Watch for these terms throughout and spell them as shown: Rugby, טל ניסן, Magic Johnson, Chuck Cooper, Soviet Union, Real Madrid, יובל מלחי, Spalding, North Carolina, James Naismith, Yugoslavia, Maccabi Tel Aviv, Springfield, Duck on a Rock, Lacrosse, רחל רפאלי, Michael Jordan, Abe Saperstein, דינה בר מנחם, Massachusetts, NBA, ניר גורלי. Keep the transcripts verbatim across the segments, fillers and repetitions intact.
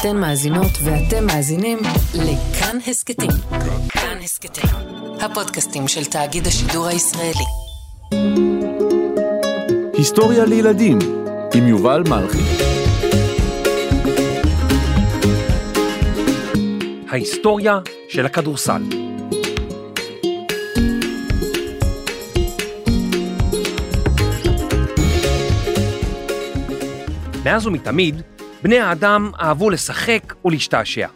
אתן מאזינות ואתם מאזינים לכאן הסקטים. כאן הסקטים, הפודקאסטים של תאגיד השידור הישראלי. היסטוריה לילדים עם יובל מלחי. ההיסטוריה של הכדורסל. מאז ומתמיד, בני האדם אהבו לשחק ולהשתעשע.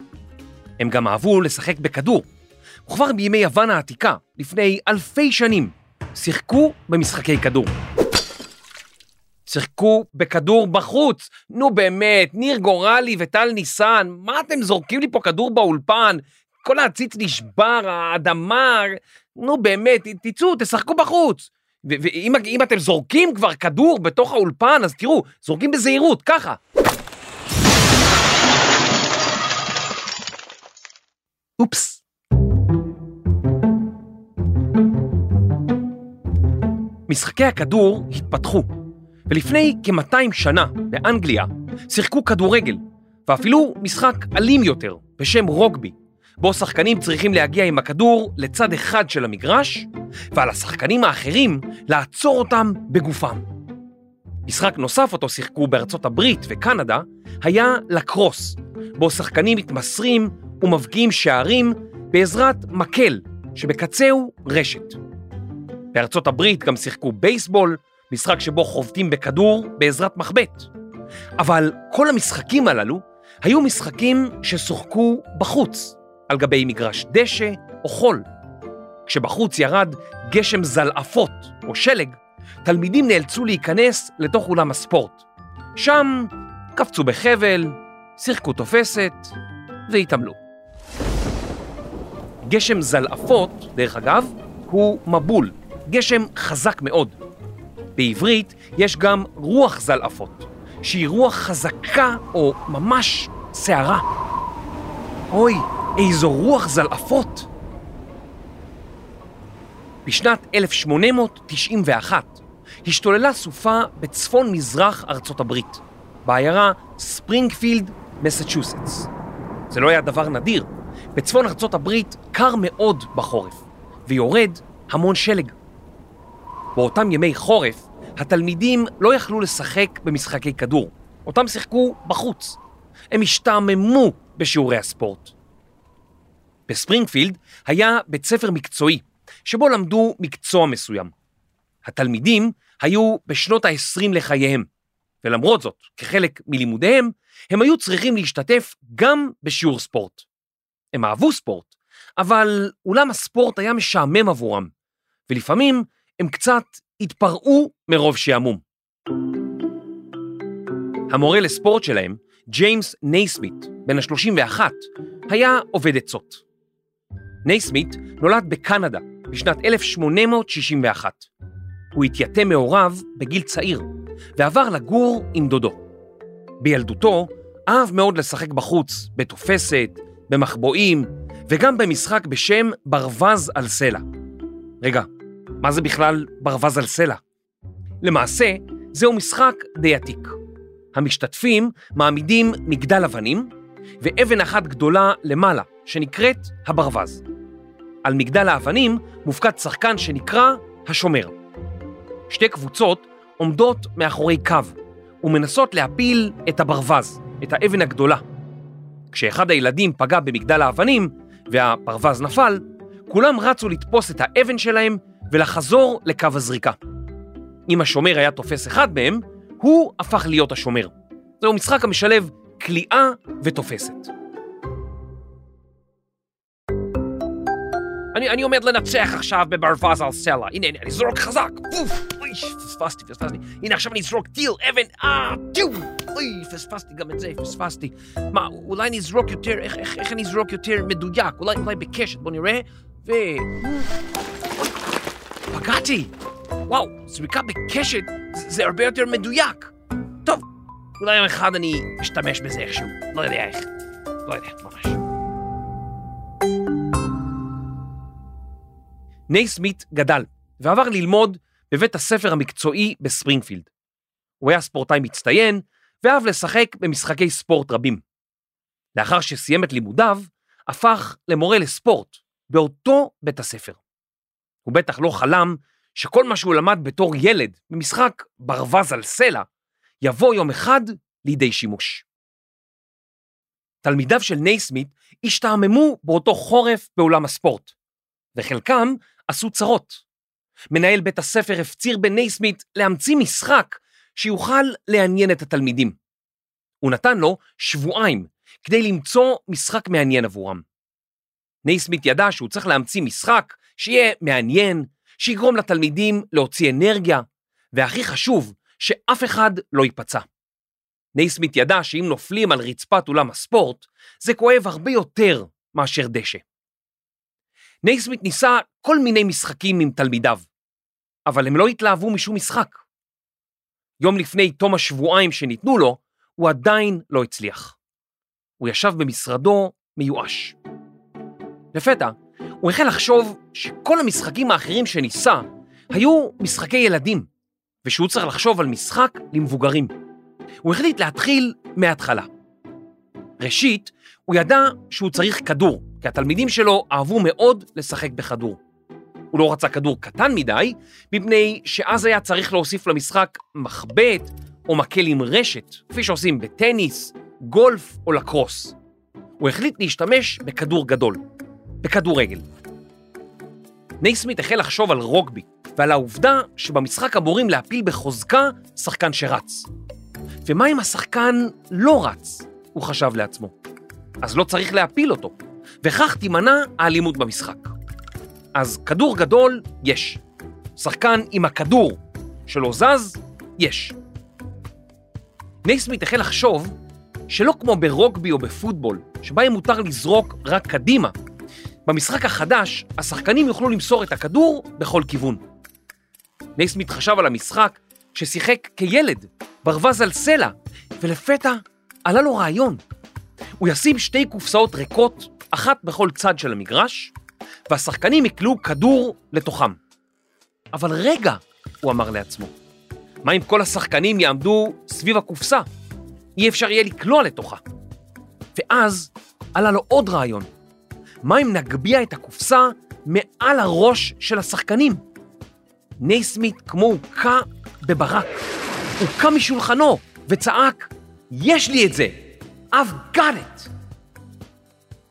הם גם אהבו לשחק בכדור. וכבר בימי יוון העתיקה, לפני אלפי שנים, שיחקו במשחקי כדור. שיחקו בכדור בחוץ. נו באמת, ניר גורלי וטל ניסן, מה אתם זורקים לי פה כדור באולפן? כל העציץ נשבר, האדמה, נו באמת, תצאו, תשחקו בחוץ. ואם אם אתם זורקים כבר כדור בתוך האולפן, אז תראו, זורקים בזהירות, ככה. אופס. משחקי הכדור התפתחו. ולפני כ-מאתיים שנה באנגליה שיחקו כדורגל, ואפילו משחק אלים יותר בשם רוגבי, בו שחקנים צריכים להגיע עם הכדור לצד אחד של המגרש, ועל השחקנים האחרים לעצור אותם בגופם. משחק נוסף אותו שיחקו בארצות הברית וקנדה היה לקרוס, בו שחקנים מתמסרים ומבקיעים שערים בעזרת מקל שבקצהו רשת. בארצות הברית גם שיחקו בייסבול, משחק שבו חובטים בכדור בעזרת מחבט. אבל כל המשחקים הללו היו משחקים ששוחקו בחוץ, על גבי מגרש דשא או חול. כשבחוץ ירד גשם זלעפות או שלג, תלמידים נאלצו להיכנס לתוך אולם הספורט. שם קפצו בחבל, שיחקו תופסת והתאמלו. גשם זלעפות, דרך אגב, הוא מבול, גשם חזק מאוד. בעברית יש גם רוח זלעפות, שהיא רוח חזקה או ממש שערה. אוי, איזו רוח זלעפות! בשנת אלף שמונה מאות תשעים ואחת השתוללה סופה בצפון מזרח ארצות הברית, בעיירה ספרינגפילד, מסצ'וסטס. זה לא היה דבר נדיר, בצפון ארצות הברית קר מאוד בחורף, ויורד המון שלג. באותם ימי חורף, התלמידים לא יכלו לשחק במשחקי כדור. אותם שיחקו בחוץ. הם השתעממו בשיעורי הספורט. בספרינגפילד היה בית ספר מקצועי, שבו למדו מקצוע מסוים. התלמידים היו בשנות ה-עשרים לחייהם, ולמרות זאת, כחלק מלימודיהם, הם היו צריכים להשתתף גם בשיעור ספורט. הם אהבו ספורט, אבל אולם הספורט היה משעמם עבורם, ולפעמים הם קצת התפרעו מרוב שעמום. המורה לספורט שלהם, ג'יימס נייסמית, בן ה-שלושים ואחת, היה עובד עצות. נייסמית נולד בקנדה בשנת אלף שמונה מאות שישים ואחת. הוא התייתם מהוריו בגיל צעיר, ועבר לגור עם דודו. בילדותו אהב מאוד לשחק בחוץ, בתופסת, במחבואים, וגם במשחק בשם ברווז על סלע. רגע, מה זה בכלל ברווז על סלע? למעשה, זהו משחק די עתיק. המשתתפים מעמידים מגדל אבנים, ואבן אחת גדולה למעלה, שנקראת הברווז. על מגדל האבנים מופקד שחקן שנקרא השומר. שתי קבוצות עומדות מאחורי קו, ומנסות להפיל את הברווז, את האבן הגדולה. כשאחד הילדים פגע במגדל האבנים, והברווז נפל, כולם רצו לתפוס את האבן שלהם, ולחזור לקו הזריקה. אם השומר היה תופס אחד מהם, הוא הפך להיות השומר. זהו משחק המשלב קליעה ותופסת. אני, אני עומד לנצח עכשיו בברווז על סלע. הנה, הנה, אני זרוק חזק. אוי, פספסתי, פספסתי. הנה, עכשיו אני זרוק טיל, אבן, אה, טיו. אוי, פספסתי גם את זה, פספסתי. מה, אולי אני זרוק יותר, איך, איך, איך אני זרוק יותר מדויק? אולי, אולי בקשת, בוא נראה. ו... פגעתי! וואו, זריקה בקשת, זה, זה הרבה יותר מדויק. טוב, אולי יום אחד אני אשתמש בזה איכשהו, לא יודע איך, לא יודע, ממש. נייסמית גדל, ועבר ללמוד בבית הספר המקצועי בספרינגפילד. הוא היה ספורטאי מצטיין, ואהב לשחק במשחקי ספורט רבים. לאחר שסיים את לימודיו, הפך למורה לספורט באותו בית הספר. הוא בטח לא חלם שכל מה שהוא למד בתור ילד במשחק ברווז על סלע, יבוא יום אחד לידי שימוש. תלמידיו של נייסמית השתעממו באותו חורף בעולם הספורט, וחלקם עשו צרות. מנהל בית הספר הפציר בנייסמית להמציא משחק שיוכל לעניין את התלמידים. הוא נתן לו שבועיים כדי למצוא משחק מעניין עבורם. נייסמית ידע שהוא צריך להמציא משחק שיהיה מעניין, שיגרום לתלמידים להוציא אנרגיה, והכי חשוב, שאף אחד לא ייפצע. נייסמית ידע שאם נופלים על רצפת אולם הספורט, זה כואב הרבה יותר מאשר דשא. נייסמית ניסה כל מיני משחקים עם תלמידיו, אבל הם לא התלהבו משום משחק. יום לפני תום השבועיים שניתנו לו, הוא עדיין לא הצליח. הוא ישב במשרדו מיואש. לפתע, הוא החל לחשוב שכל המשחקים האחרים שניסה היו משחקי ילדים, ושהוא צריך לחשוב על משחק למבוגרים. הוא החליט להתחיל מההתחלה. ראשית, הוא ידע שהוא צריך כדור, כי התלמידים שלו אהבו מאוד לשחק בכדור. הוא לא רצה כדור קטן מדי, מפני שאז היה צריך להוסיף למשחק מחבט או מקל עם רשת, כפי שעושים בטניס, גולף או לקרוס. הוא החליט להשתמש בכדור גדול, בכדורגל. נייסמית החל לחשוב על רוגבי, ועל העובדה שבמשחק אמורים להפיל בחוזקה שחקן שרץ. ומה אם השחקן לא רץ, הוא חשב לעצמו. אז לא צריך להפיל אותו, וכך תימנע האלימות במשחק. אז כדור גדול, יש. שחקן עם הכדור שלא זז, יש. נייסמית החל לחשוב שלא כמו ברוגבי או בפוטבול, שבהם מותר לזרוק רק קדימה, במשחק החדש השחקנים יוכלו למסור את הכדור בכל כיוון. נייסמית חשב על המשחק ששיחק כילד, ברווז על סלע, ולפתע עלה לו רעיון. הוא ישים שתי קופסאות ריקות, אחת בכל צד של המגרש, והשחקנים יקלו כדור לתוכם. אבל רגע, הוא אמר לעצמו, מה אם כל השחקנים יעמדו סביב הקופסא? אי אפשר יהיה לקלוע לתוכה. ואז עלה לו עוד רעיון. מה אם נגביע את הקופסא מעל הראש של השחקנים? נייסמית כמו הוקע בברק. הוקע משולחנו וצעק, יש לי את זה, I've got it.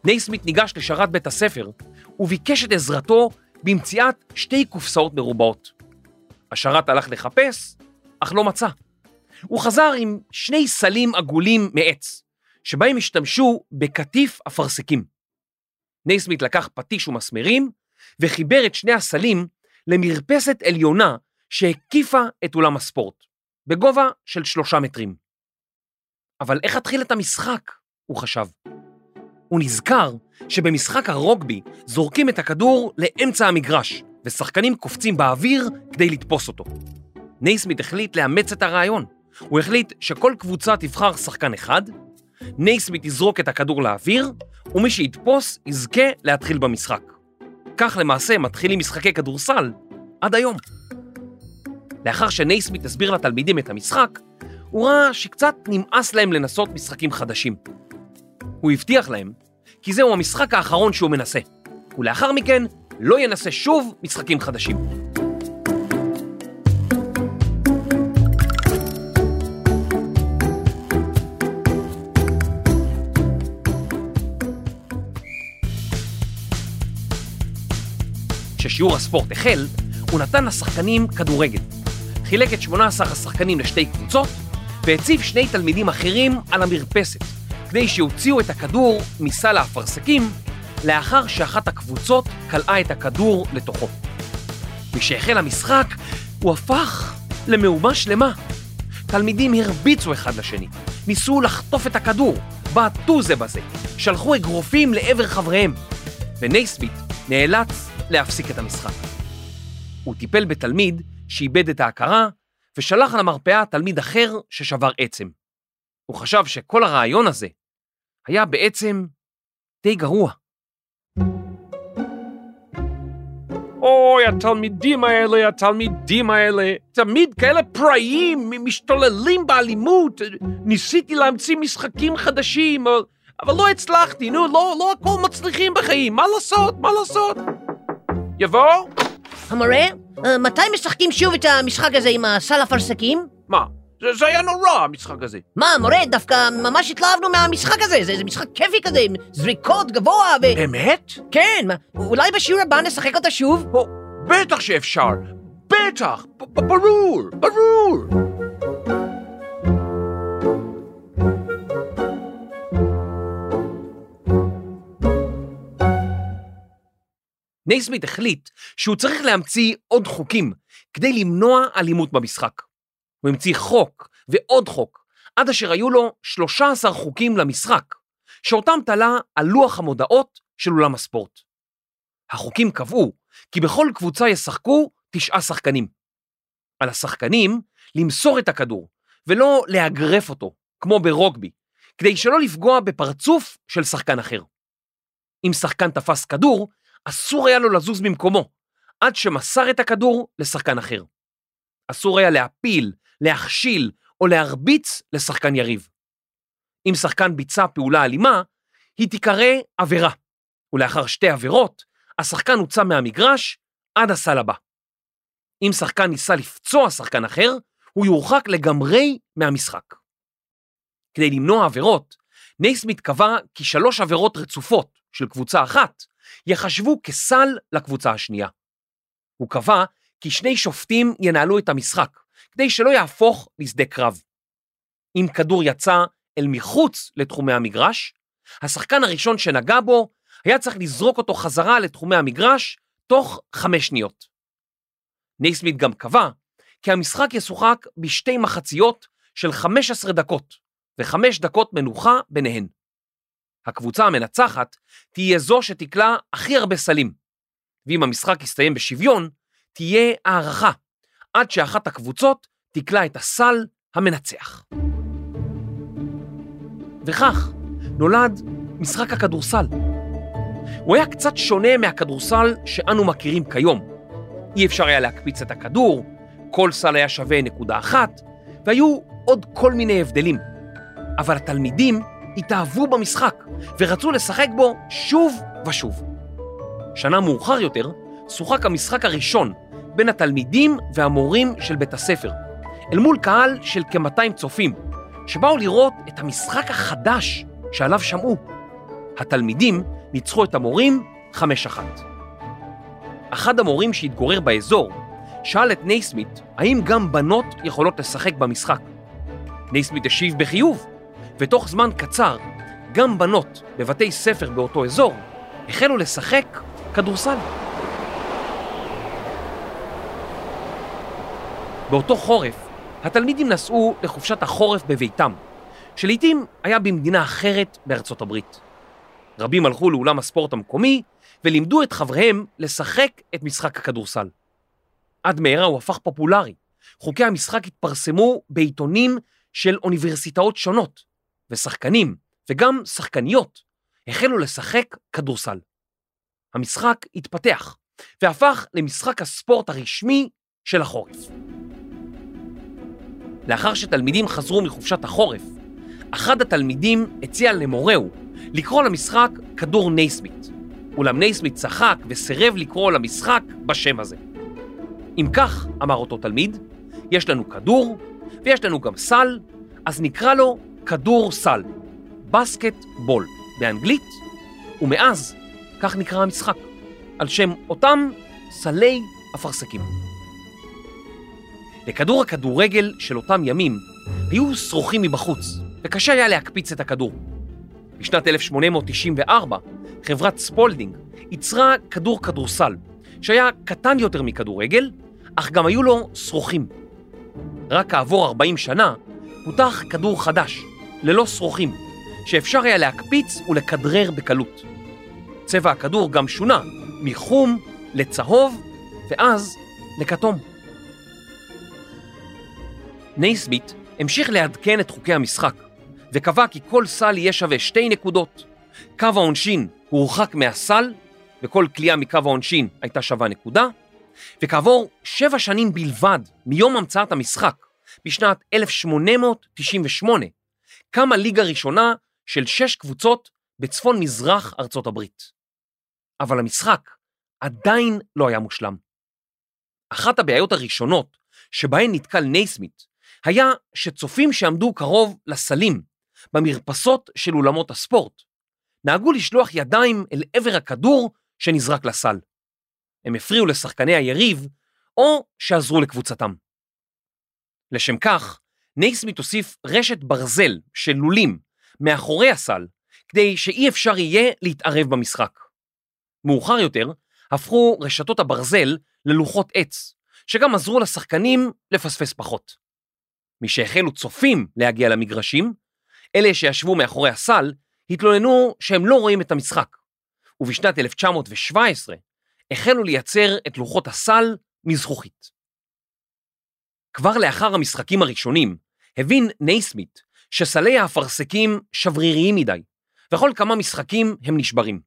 נייסמית ניגש לשרת בית הספר וביקש את עזרתו במציאת שתי קופסאות מרובעות. השרת הלך לחפש, אך לא מצא. הוא חזר עם שני סלים עגולים מעץ, שבהם השתמשו בקטיף אפרסקים. נייסמית לקח פטיש ומסמרים, וחיבר את שני הסלים למרפסת עליונה שהקיפה את אולם הספורט, בגובה של שלושה מטרים. אבל איך התחיל את המשחק, הוא חשב. הוא נזכר שבמשחק הרוגבי זורקים את הכדור לאמצע המגרש, ושחקנים קופצים באוויר כדי לתפוס אותו. נייסמית החליט לאמץ את הרעיון. הוא החליט שכל קבוצה תבחר שחקן אחד, נייסמית יזרוק את הכדור לאוויר, ומי שיתפוס יזכה להתחיל במשחק. כך למעשה מתחילים משחקי כדורסל עד היום. לאחר שנייסמית הסביר לתלמידים את המשחק, הוא ראה שקצת נמאס להם לנסות משחקים חדשים. הוא הבטיח להם כי זהו המשחק האחרון שהוא מנסה, ולאחר מכן לא ינסה שוב משחקים חדשים. כששיעור הספורט החל, הוא נתן לשחקנים כדורגל. חילק את שמונה עשר השחקנים לשתי קבוצות, והציב שני תלמידים אחרים על המרפסת, כדי שהוציאו את הכדור מסל האפרסקים, לאחר שאחת הקבוצות קלעה את הכדור לתוכו. משהחל המשחק, הוא הפך למהומה שלמה. תלמידים הרביצו אחד לשני, ניסו לחטוף את הכדור, בעטו זה בזה, שלחו אגרופים לעבר חבריהם, ונייסמית נאלץ להפסיק את המשחק. הוא טיפל בתלמיד שאיבד את ההכרה, ושלח על המרפאה תלמיד אחר ששבר עצם. הוא חשב שכל הרעיון הזה היה בעצם די גרוע. אוי, התלמידים האלה, התלמידים האלה, תמיד כאלה פראים, משתוללים באלימות. ניסיתי להמציא משחקים חדשים, אבל לא הצלחתי, נו, לא, לא הכל מצליחים בחיים, מה לעשות, מה לעשות? יבוא? המורה, מתי משחקים שוב את המשחק הזה עם הסל הפרסקים? מה? זה, זה היה נורא, המשחק הזה. מה, מורה, דווקא ממש התלהבנו מהמשחק הזה, זה, זה משחק כיפי כזה, עם זריקות גבוה ו... באמת? כן, אולי בשיעור הבא נשחק אותה שוב? או, בטח שאפשר, בטח, ב- ב- ברור, ברור. נייסמית החליט שהוא צריך להמציא עוד חוקים כדי למנוע אלימות במשחק. הוא המציא חוק ועוד חוק, עד אשר היו לו שלושה עשר חוקים למשחק, שאותם תלה על לוח המודעות של אולם הספורט. החוקים קבעו כי בכל קבוצה ישחקו תשעה שחקנים. על השחקנים למסור את הכדור, ולא להגרף אותו, כמו ברוגבי, כדי שלא לפגוע בפרצוף של שחקן אחר. אם שחקן תפס כדור, אסור היה לו לזוז במקומו, עד שמסר את הכדור לשחקן אחר. אסור היה להפיל, להכשיל או להרביץ לשחקן יריב. אם שחקן ביצע פעולה אלימה, היא תיקרא עבירה, ולאחר שתי עבירות, השחקן הוצא מהמגרש עד הסל הבא. אם שחקן ניסה לפצוע שחקן אחר, הוא יורחק לגמרי מהמשחק. כדי למנוע עבירות, נייסמית קבע כי שלוש עבירות רצופות של קבוצה אחת, יחשבו כסל לקבוצה השנייה. הוא קבע כי שני שופטים ינהלו את המשחק, כדי שלא יהפוך לשדה קרב. אם כדור יצא אל מחוץ לתחומי המגרש, השחקן הראשון שנגע בו היה צריך לזרוק אותו חזרה לתחומי המגרש תוך חמש שניות. נייסמית גם קבע כי המשחק ישוחק בשתי מחציות של חמש עשרה דקות וחמש דקות מנוחה ביניהן. הקבוצה המנצחת תהיה זו שתקלה הכי הרבה סלים, ואם המשחק יסתיים בשוויון, תהיה הערכה, עד שאחת הקבוצות תקלה את הסל המנצח. וכך נולד משחק הכדורסל. הוא היה קצת שונה מהכדורסל שאנו מכירים כיום. אי אפשר היה להקפיץ את הכדור, כל סל היה שווה נקודה אחת, והיו עוד כל מיני הבדלים. אבל התלמידים התאהבו במשחק ורצו לשחק בו שוב ושוב. שנה מאוחר יותר, שוחק המשחק הראשון בין התלמידים והמורים של בית הספר, אל מול קהל של כ-מאתיים צופים, שבאו לראות את המשחק החדש שעליו שמעו. התלמידים ניצחו את המורים חמש אחת. אחד המורים שהתגורר באזור שאל את נייסמית האם גם בנות יכולות לשחק במשחק. נייסמית השיב בחיוב, ותוך זמן קצר, גם בנות בבתי ספר באותו אזור החלו לשחק כדורסל. באותו חורף, התלמידים נסעו לחופשת החורף בביתם, שלעיתים היה במדינה אחרת בארצות הברית. רבים הלכו לאולם הספורט המקומי ולימדו את חבריהם לשחק את משחק הכדורסל. עד מהרה הוא הפך פופולרי. חוקי המשחק התפרסמו בעיתונים של אוניברסיטאות שונות, ושחקנים וגם שחקניות החלו לשחק כדורסל. המשחק התפתח והפך למשחק הספורט הרשמי של החורף. לאחר שתלמידים חזרו מחופשת החורף, אחד התלמידים הציע למורהו לקרוא למשחק כדור נייסמית, אולם נייסמית צחק וסירב לקרוא למשחק בשם הזה. אם כך, אמר אותו תלמיד, יש לנו כדור ויש לנו גם סל, אז נקרא לו כדור סל, בסקט בול, באנגלית, ומאז כך נקרא המשחק, על שם אותם סלי הפרסקים. לכדור הכדורגל של אותם ימים היו שרוכים מבחוץ, וקשה היה להקפיץ את הכדור. בשנת אלף שמונה מאות תשעים וארבע חברת ספולדינג ייצרה כדור כדורסל, שהיה קטן יותר מכדורגל, אך גם היו לו שרוכים. רק כעבור ארבעים שנה פותח כדור חדש, ללא שרוכים, שאפשר היה להקפיץ ולכדרר בקלות. צבע הכדור גם שונה, מחום לצהוב ואז לכתום. נייסמית המשיך לעדכן את חוקי המשחק, וקבע כי כל סל יהיה שווה שתי נקודות, קו העונשין הורחק מהסל, וכל כלייה מקו העונשין הייתה שווה נקודה, וכעבור שבע שנים בלבד מיום המצאת המשחק, בשנת אלף שמונה מאות תשעים ושמונה, קמה ליגה ראשונה של שש קבוצות בצפון מזרח ארצות הברית. אבל המשחק עדיין לא היה מושלם. אחת הבעיות הראשונות שבהן נתקל נייסמית היה שצופים שעמדו קרוב לסלים במרפסות של אולמות הספורט נהגו לשלוח ידיים אל עבר הכדור שנזרק לסל. הם הפריעו לשחקני היריב או שעזרו לקבוצתם. לשם כך, נייסמית הוסיף רשת ברזל של לולים מאחורי הסל כדי שאי אפשר יהיה להתערב במשחק. מאוחר יותר, הפכו רשתות הברזל ללוחות עץ, שגם עזרו לשחקנים לפספס פחות. מי שהחלו צופים להגיע למגרשים, אלה שישבו מאחורי הסל, התלוננו שהם לא רואים את המשחק, ובשנת אלף תשע מאות שבע עשרה החלו לייצר את לוחות הסל מזכוכית. כבר לאחר המשחקים הראשונים, הבין נייסמית שסלי האפרסקים שבריריים מדי, וכל כמה משחקים הם נשברים.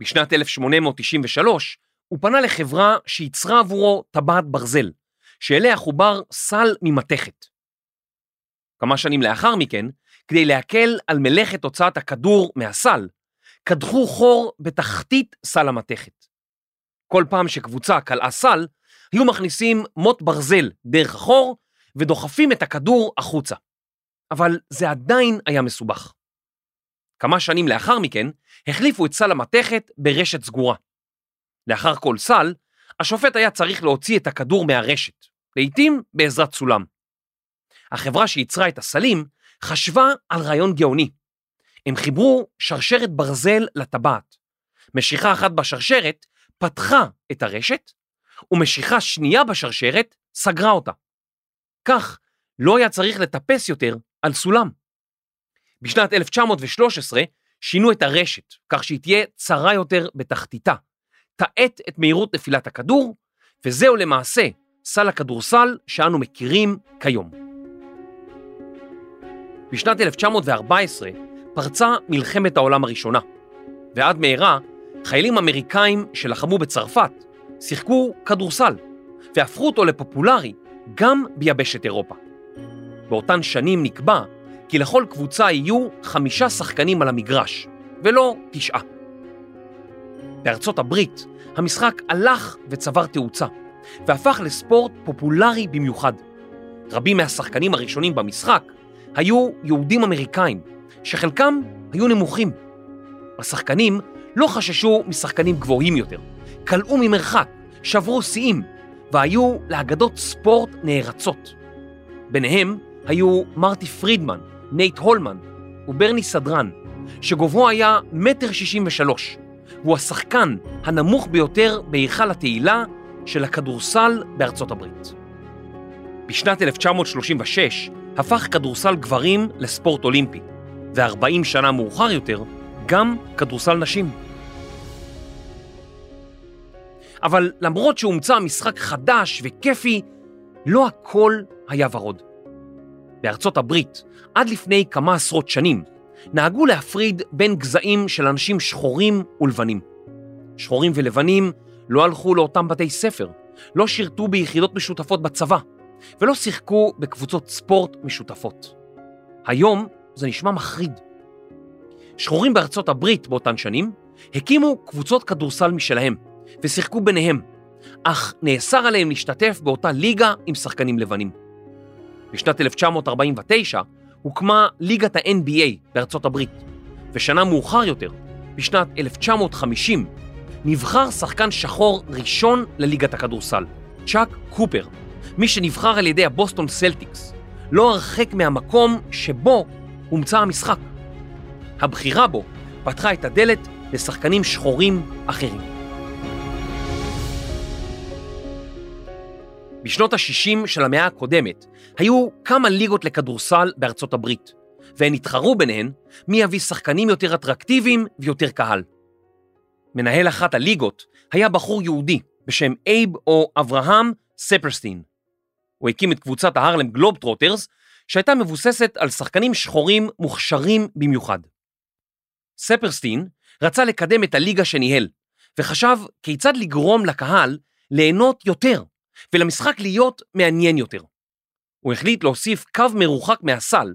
בשנת אלף שמונה מאות תשעים ושלוש הוא פנה לחברה שיצרה עבורו טבעת ברזל, שאליה חובר סל ממתכת. כמה שנים לאחר מכן, כדי להקל על מלאכת הוצאת הכדור מהסל, קדחו חור בתחתית סל המתכת. כל פעם שקבוצה קלעה סל, היו מכניסים מוט ברזל דרך החור ודוחפים את הכדור החוצה. אבל זה עדיין היה מסובך. כמה שנים לאחר מכן, החליפו את סל המתכת ברשת סגורה. לאחר כל סל, השופט היה צריך להוציא את הכדור מהרשת, לעתים בעזרת סולם. החברה שיצרה את הסלים חשבה על רעיון גאוני. הם חיברו שרשרת ברזל לטבעת. משיכה אחת בשרשרת פתחה את הרשת, ומשיכה שנייה בשרשרת סגרה אותה. כך לא היה צריך לטפס יותר על סולם. בשנת אלף תשע מאות שלוש עשרה שינו את הרשת, כך שהיא תהיה צרה יותר בתחתיתה, תעט את מהירות נפילת הכדור, וזהו למעשה סל הכדורסל שאנו מכירים כיום. בשנת אלף תשע מאות ארבע עשרה פרצה מלחמת העולם הראשונה, ועד מהרה חיילים אמריקאים שלחמו בצרפת שיחקו כדורסל, והפכו אותו לפופולרי גם ביבשת אירופה. באותן שנים נקבע כי לכל קבוצה יהיו חמישה שחקנים על המגרש, ולא תשעה. בארצות הברית, המשחק הלך וצבר תאוצה, והפך לספורט פופולרי במיוחד. רבים מהשחקנים הראשונים במשחק היו יהודים אמריקאים, שחלקם היו נמוכים. השחקנים לא חששו משחקנים גבוהים יותר, קלעו ממרחק, שברו שיאים, והיו לאגדות ספורט נערצות. ביניהם היו מרטי פרידמן, נייט הולמן וברני סדרן, שגובהו היה מטר שישים ושלוש, והוא השחקן הנמוך ביותר בהיכל התהילה של הכדורסל בארצות הברית. בשנת אלף תשע מאות שלושים ושש הפך כדורסל גברים לספורט אולימפי, ו-ארבעים שנה מאוחר יותר גם כדורסל נשים. אבל למרות שהומצא משחק חדש וכיפי, לא הכל היה ורוד. בארצות הברית, עד לפני כמה עשרות שנים, נהגו להפריד בין גזעים של אנשים שחורים ולבנים. שחורים ולבנים לא הלכו לאותם בתי ספר, לא שירתו ביחידות משותפות בצבא, ולא שיחקו בקבוצות ספורט משותפות. היום זה נשמע מחריד. שחורים בארצות הברית באותן שנים הקימו קבוצות כדורסל משלהם, ושיחקו ביניהם, אך נאסר עליהם להשתתף באותה ליגה עם שחקנים לבנים. בשנת אלף תשע מאות ארבעים ותשע הוקמה ליגת ה-אן בי איי בארצות הברית, ושנה מאוחר יותר, בשנת אלף תשע מאות חמישים, נבחר שחקן שחור ראשון לליגת הכדורסל, צ'אק קופר, מי שנבחר על ידי הבוסטון סלטיקס, לא הרחק מהמקום שבו הומצא המשחק. הבחירה בו פתחה את הדלת לשחקנים שחורים אחרים. בשנות ה-שישים של המאה הקודמת היו כמה ליגות לכדורסל בארצות הברית, והן התחרו ביניהן מי יביא שחקנים יותר אטרקטיביים ויותר קהל. מנהל אחת הליגות היה בחור יהודי בשם אייב או אברהם ספרסטין. הוא הקים את קבוצת ההרלם גלובטרוטרס, שהייתה מבוססת על שחקנים שחורים מוכשרים במיוחד. ספרסטין רצה לקדם את הליגה שניהל, וחשב כיצד לגרום לקהל ליהנות יותר, ולמשחק להיות מעניין יותר. הוא החליט להוסיף קו מרוחק מהסל,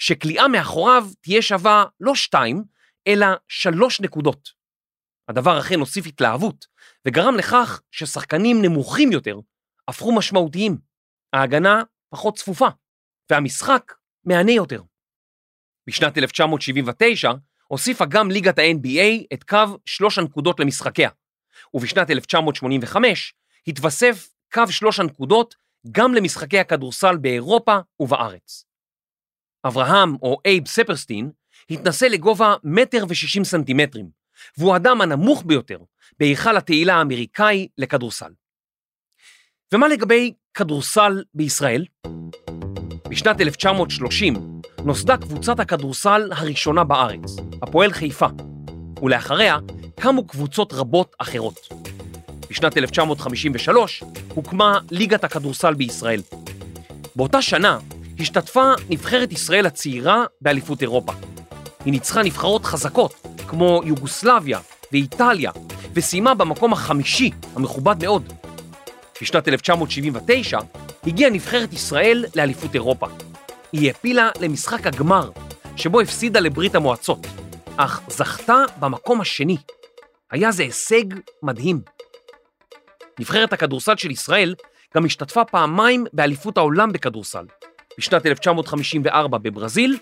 שקליעה מאחוריו תהיה שווה לא שתיים, אלא שלוש נקודות. הדבר אכן הוסיף התלהבות, וגרם לכך ששחקנים נמוכים יותר הפכו משמעותיים. ההגנה פחות צפופה, והמשחק מענה יותר. בשנת אלף תשע מאות שבעים ותשע הוסיפה גם ליגת ה-אן בי איי את קו שלוש הנקודות למשחקיה, ובשנת אלף תשע מאות שמונים וחמש התווסף קו שלוש הנקודות גם למשחקי הכדורסל באירופה ובארץ. אברהם או אייב ספרסטין התנסה לגובה מטר ושישים סנטימטרים, והוא האדם הנמוך ביותר בהיכל התהילה האמריקאי לכדורסל. ומה לגבי כדורסל בישראל? בשנת אלף תשע מאות שלושים נוסדה קבוצת הכדורסל הראשונה בארץ, הפועל חיפה, ולאחריה קמו קבוצות רבות אחרות. בשנת אלף תשע מאות חמישים ושלוש הוקמה ליגת הכדורסל בישראל. באותה שנה השתתפה נבחרת ישראל הצעירה באליפות אירופה. היא ניצחה נבחרות חזקות כמו יוגוסלביה ואיטליה, וסיימה במקום החמישי המכובד מאוד. בשנת אלף תשע מאות שבעים ותשע הגיעה נבחרת ישראל לאליפות אירופה. היא הפילה למשחק הגמר, שבו הפסידה לברית המועצות, אך זכתה במקום השני. היה זה הישג מדהים. נבחרת הכדורסל של ישראל גם השתתפה פעמיים באליפות העולם בכדורסל, בשנת אלף תשע מאות חמישים וארבע בברזיל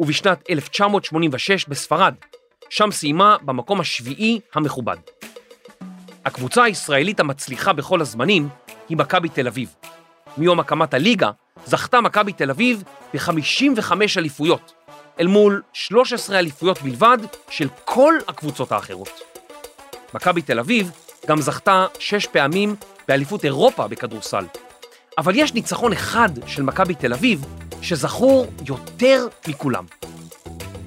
ובשנת אלף תשע מאות שמונים ושש בספרד, שם סיימה במקום השביעי המכובד. הקבוצה הישראלית המצליחה בכל הזמנים היא מכבי תל אביב. מיום הקמת הליגה זכתה מכבי תל אביב ב-חמישים וחמש אליפויות, אל מול שלוש עשרה אליפויות בלבד של כל הקבוצות האחרות. מכבי תל אביב גם זכתה שש פעמים באליפות אירופה בכדורסל. אבל יש ניצחון אחד של מכבי תל אביב שזכור יותר מכולם.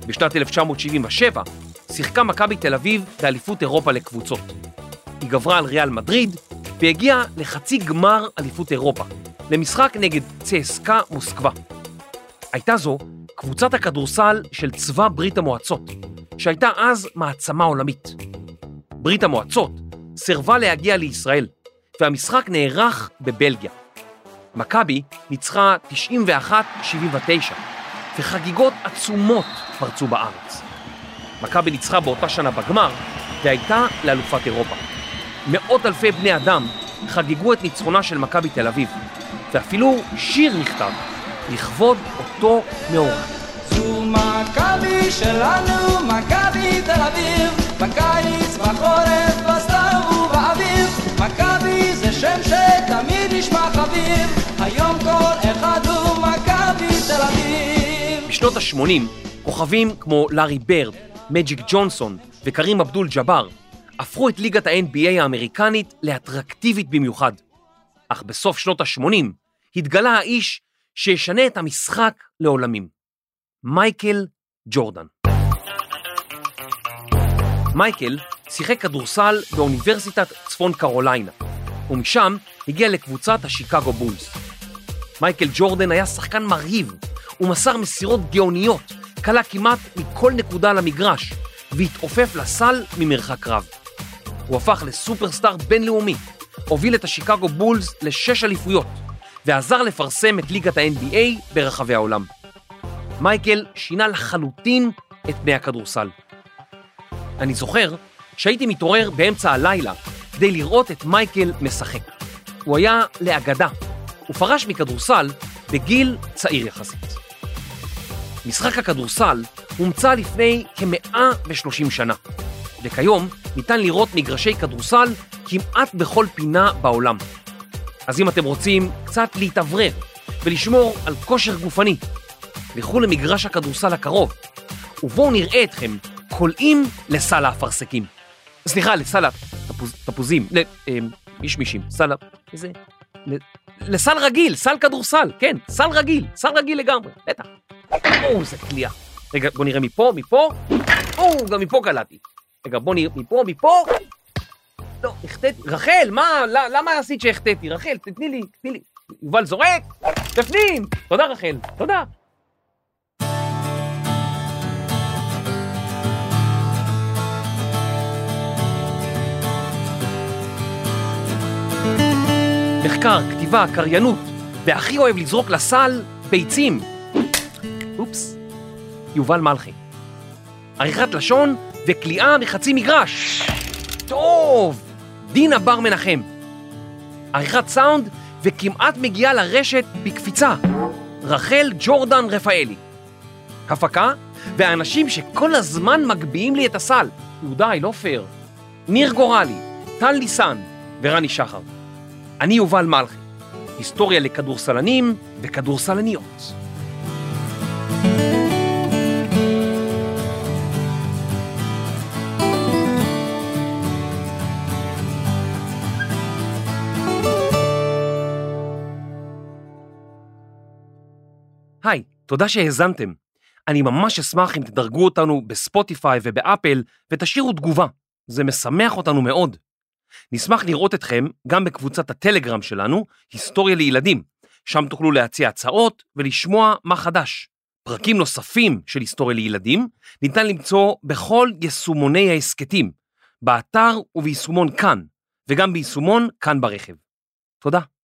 בשנת אלף תשע מאות שבעים ושבע שיחקה מכבי תל אביב באליפות אירופה לקבוצות. היא גברה על ריאל מדריד והגיעה לחצי גמר אליפות אירופה, למשחק נגד צי אס קה מוסקבה. הייתה זו קבוצת הכדורסל של צבא ברית המועצות, שהייתה אז מעצמה עולמית. ברית המועצות סרבה להגיע לישראל, והמשחק נערך בבלגיה. מכבי ניצחה תשעים ואחת שבעים ותשע, וחגיגות עצומות פרצו בארץ. מכבי ניצחה באותה שנה בגמר, והייתה לאלופת אירופה. מאות אלפי בני אדם חגיגו את ניצחונה של מכבי תל אביב, ואפילו שיר נכתב לכבוד אותו מאורע. זו מכבי שלנו, מכבי תל אביב, בקיץ, בחורף, בסתיו ובאביב, מכבי זה שם שתמיד נשמע חביב, היום כל אחד הוא מכבי תל אביב. בשנות ה-שמונים כוכבים כמו לארי בירד, מג'יק ג'ונסון וקרים אבדול ג'אבר הפכו את ליגת ה-אן בי איי האמריקנית לאטרקטיבית במיוחד. אך בסוף שנות ה-שמונים התגלה האיש שישנה את המשחק לעולמים, מייקל ג'ורדן. מייקל שיחק כדורסל באוניברסיטת צפון קרוליינה, ומשם הגיע לקבוצת השיקגו בולס. מייקל ג'ורדן היה שחקן מרהיב, הוא מסר מסירות גאוניות, קלה כמעט מכל נקודה למגרש, והתעופף לסל ממרחק רב. הוא הפך לסופרסטאר בינלאומי, הוביל את השיקגו בולס לשש אליפויות, ועזר לפרסם את ליגת ה-אן בי איי ברחבי העולם. מייקל שינה לחלוטין את פני הכדורסל. אני זוכר שהייתי מתעורר באמצע הלילה כדי לראות את מייקל משחק. הוא היה לאגדה, הוא פרש מכדורסל בגיל צעיר יחסית. משחק הכדורסל הומצא לפני כ-מאה ושלושים שנה, וכיום ניתן לראות מגרשי כדורסל כמעט בכל פינה בעולם. אז אם אתם רוצים קצת להתאוורר ולשמור על כושר גופני, לכו למגרש הכדורסל הקרוב, ובואו נראה אתכם קולעים לסל האפרסקים. סליחה, לסל התפוזים, למישמישים, סל... איזה... לסל רגיל, סל כדורסל, כן, סל רגיל, סל רגיל לגמרי, בטח. או, זה קליעה. רגע, בוא נראה מפה, מפה. או, גם מפה קלעתי. רגע, בוא נראה מפה, מפה. לא, החטאתי. רחל, מה? למה עשית שהחטאתי? רחל, תתני לי, תתני לי. יובל זורק, תפנים. תודה, רחל, תודה. מחקר, כתיבה, קריינות, והכי אוהב לזרוק לסל ביצים. אופס, יובל מלחי. עריכת לשון וקליעה מחצי מגרש. טוב! דינה בר מנחם. עריכת סאונד וכמעט מגיעה לרשת בקפיצה. רחל ג'ורדן רפאלי. הפקה והאנשים שכל הזמן מגביעים לי את הסל. יהודי, לא פייר. ניר גורלי, טל ניסן ורני שחר. אני יובל מלחי. היסטוריה לכדורסלנים וכדורסלניות. היי, תודה שהאזנתם. אני ממש אשמח אם תדרגו אותנו בספוטיפיי ובאפל ותשאירו תגובה. זה משמח אותנו מאוד. נשמח לראות אתכם גם בקבוצת הטלגרם שלנו, היסטוריה לילדים. שם תוכלו להציע הצעות ולשמוע מה חדש. פרקים נוספים של היסטוריה לילדים ניתן למצוא בכל יישומוני העסקתים, באתר וביישומון כאן, וגם ביישומון כאן ברכב. תודה.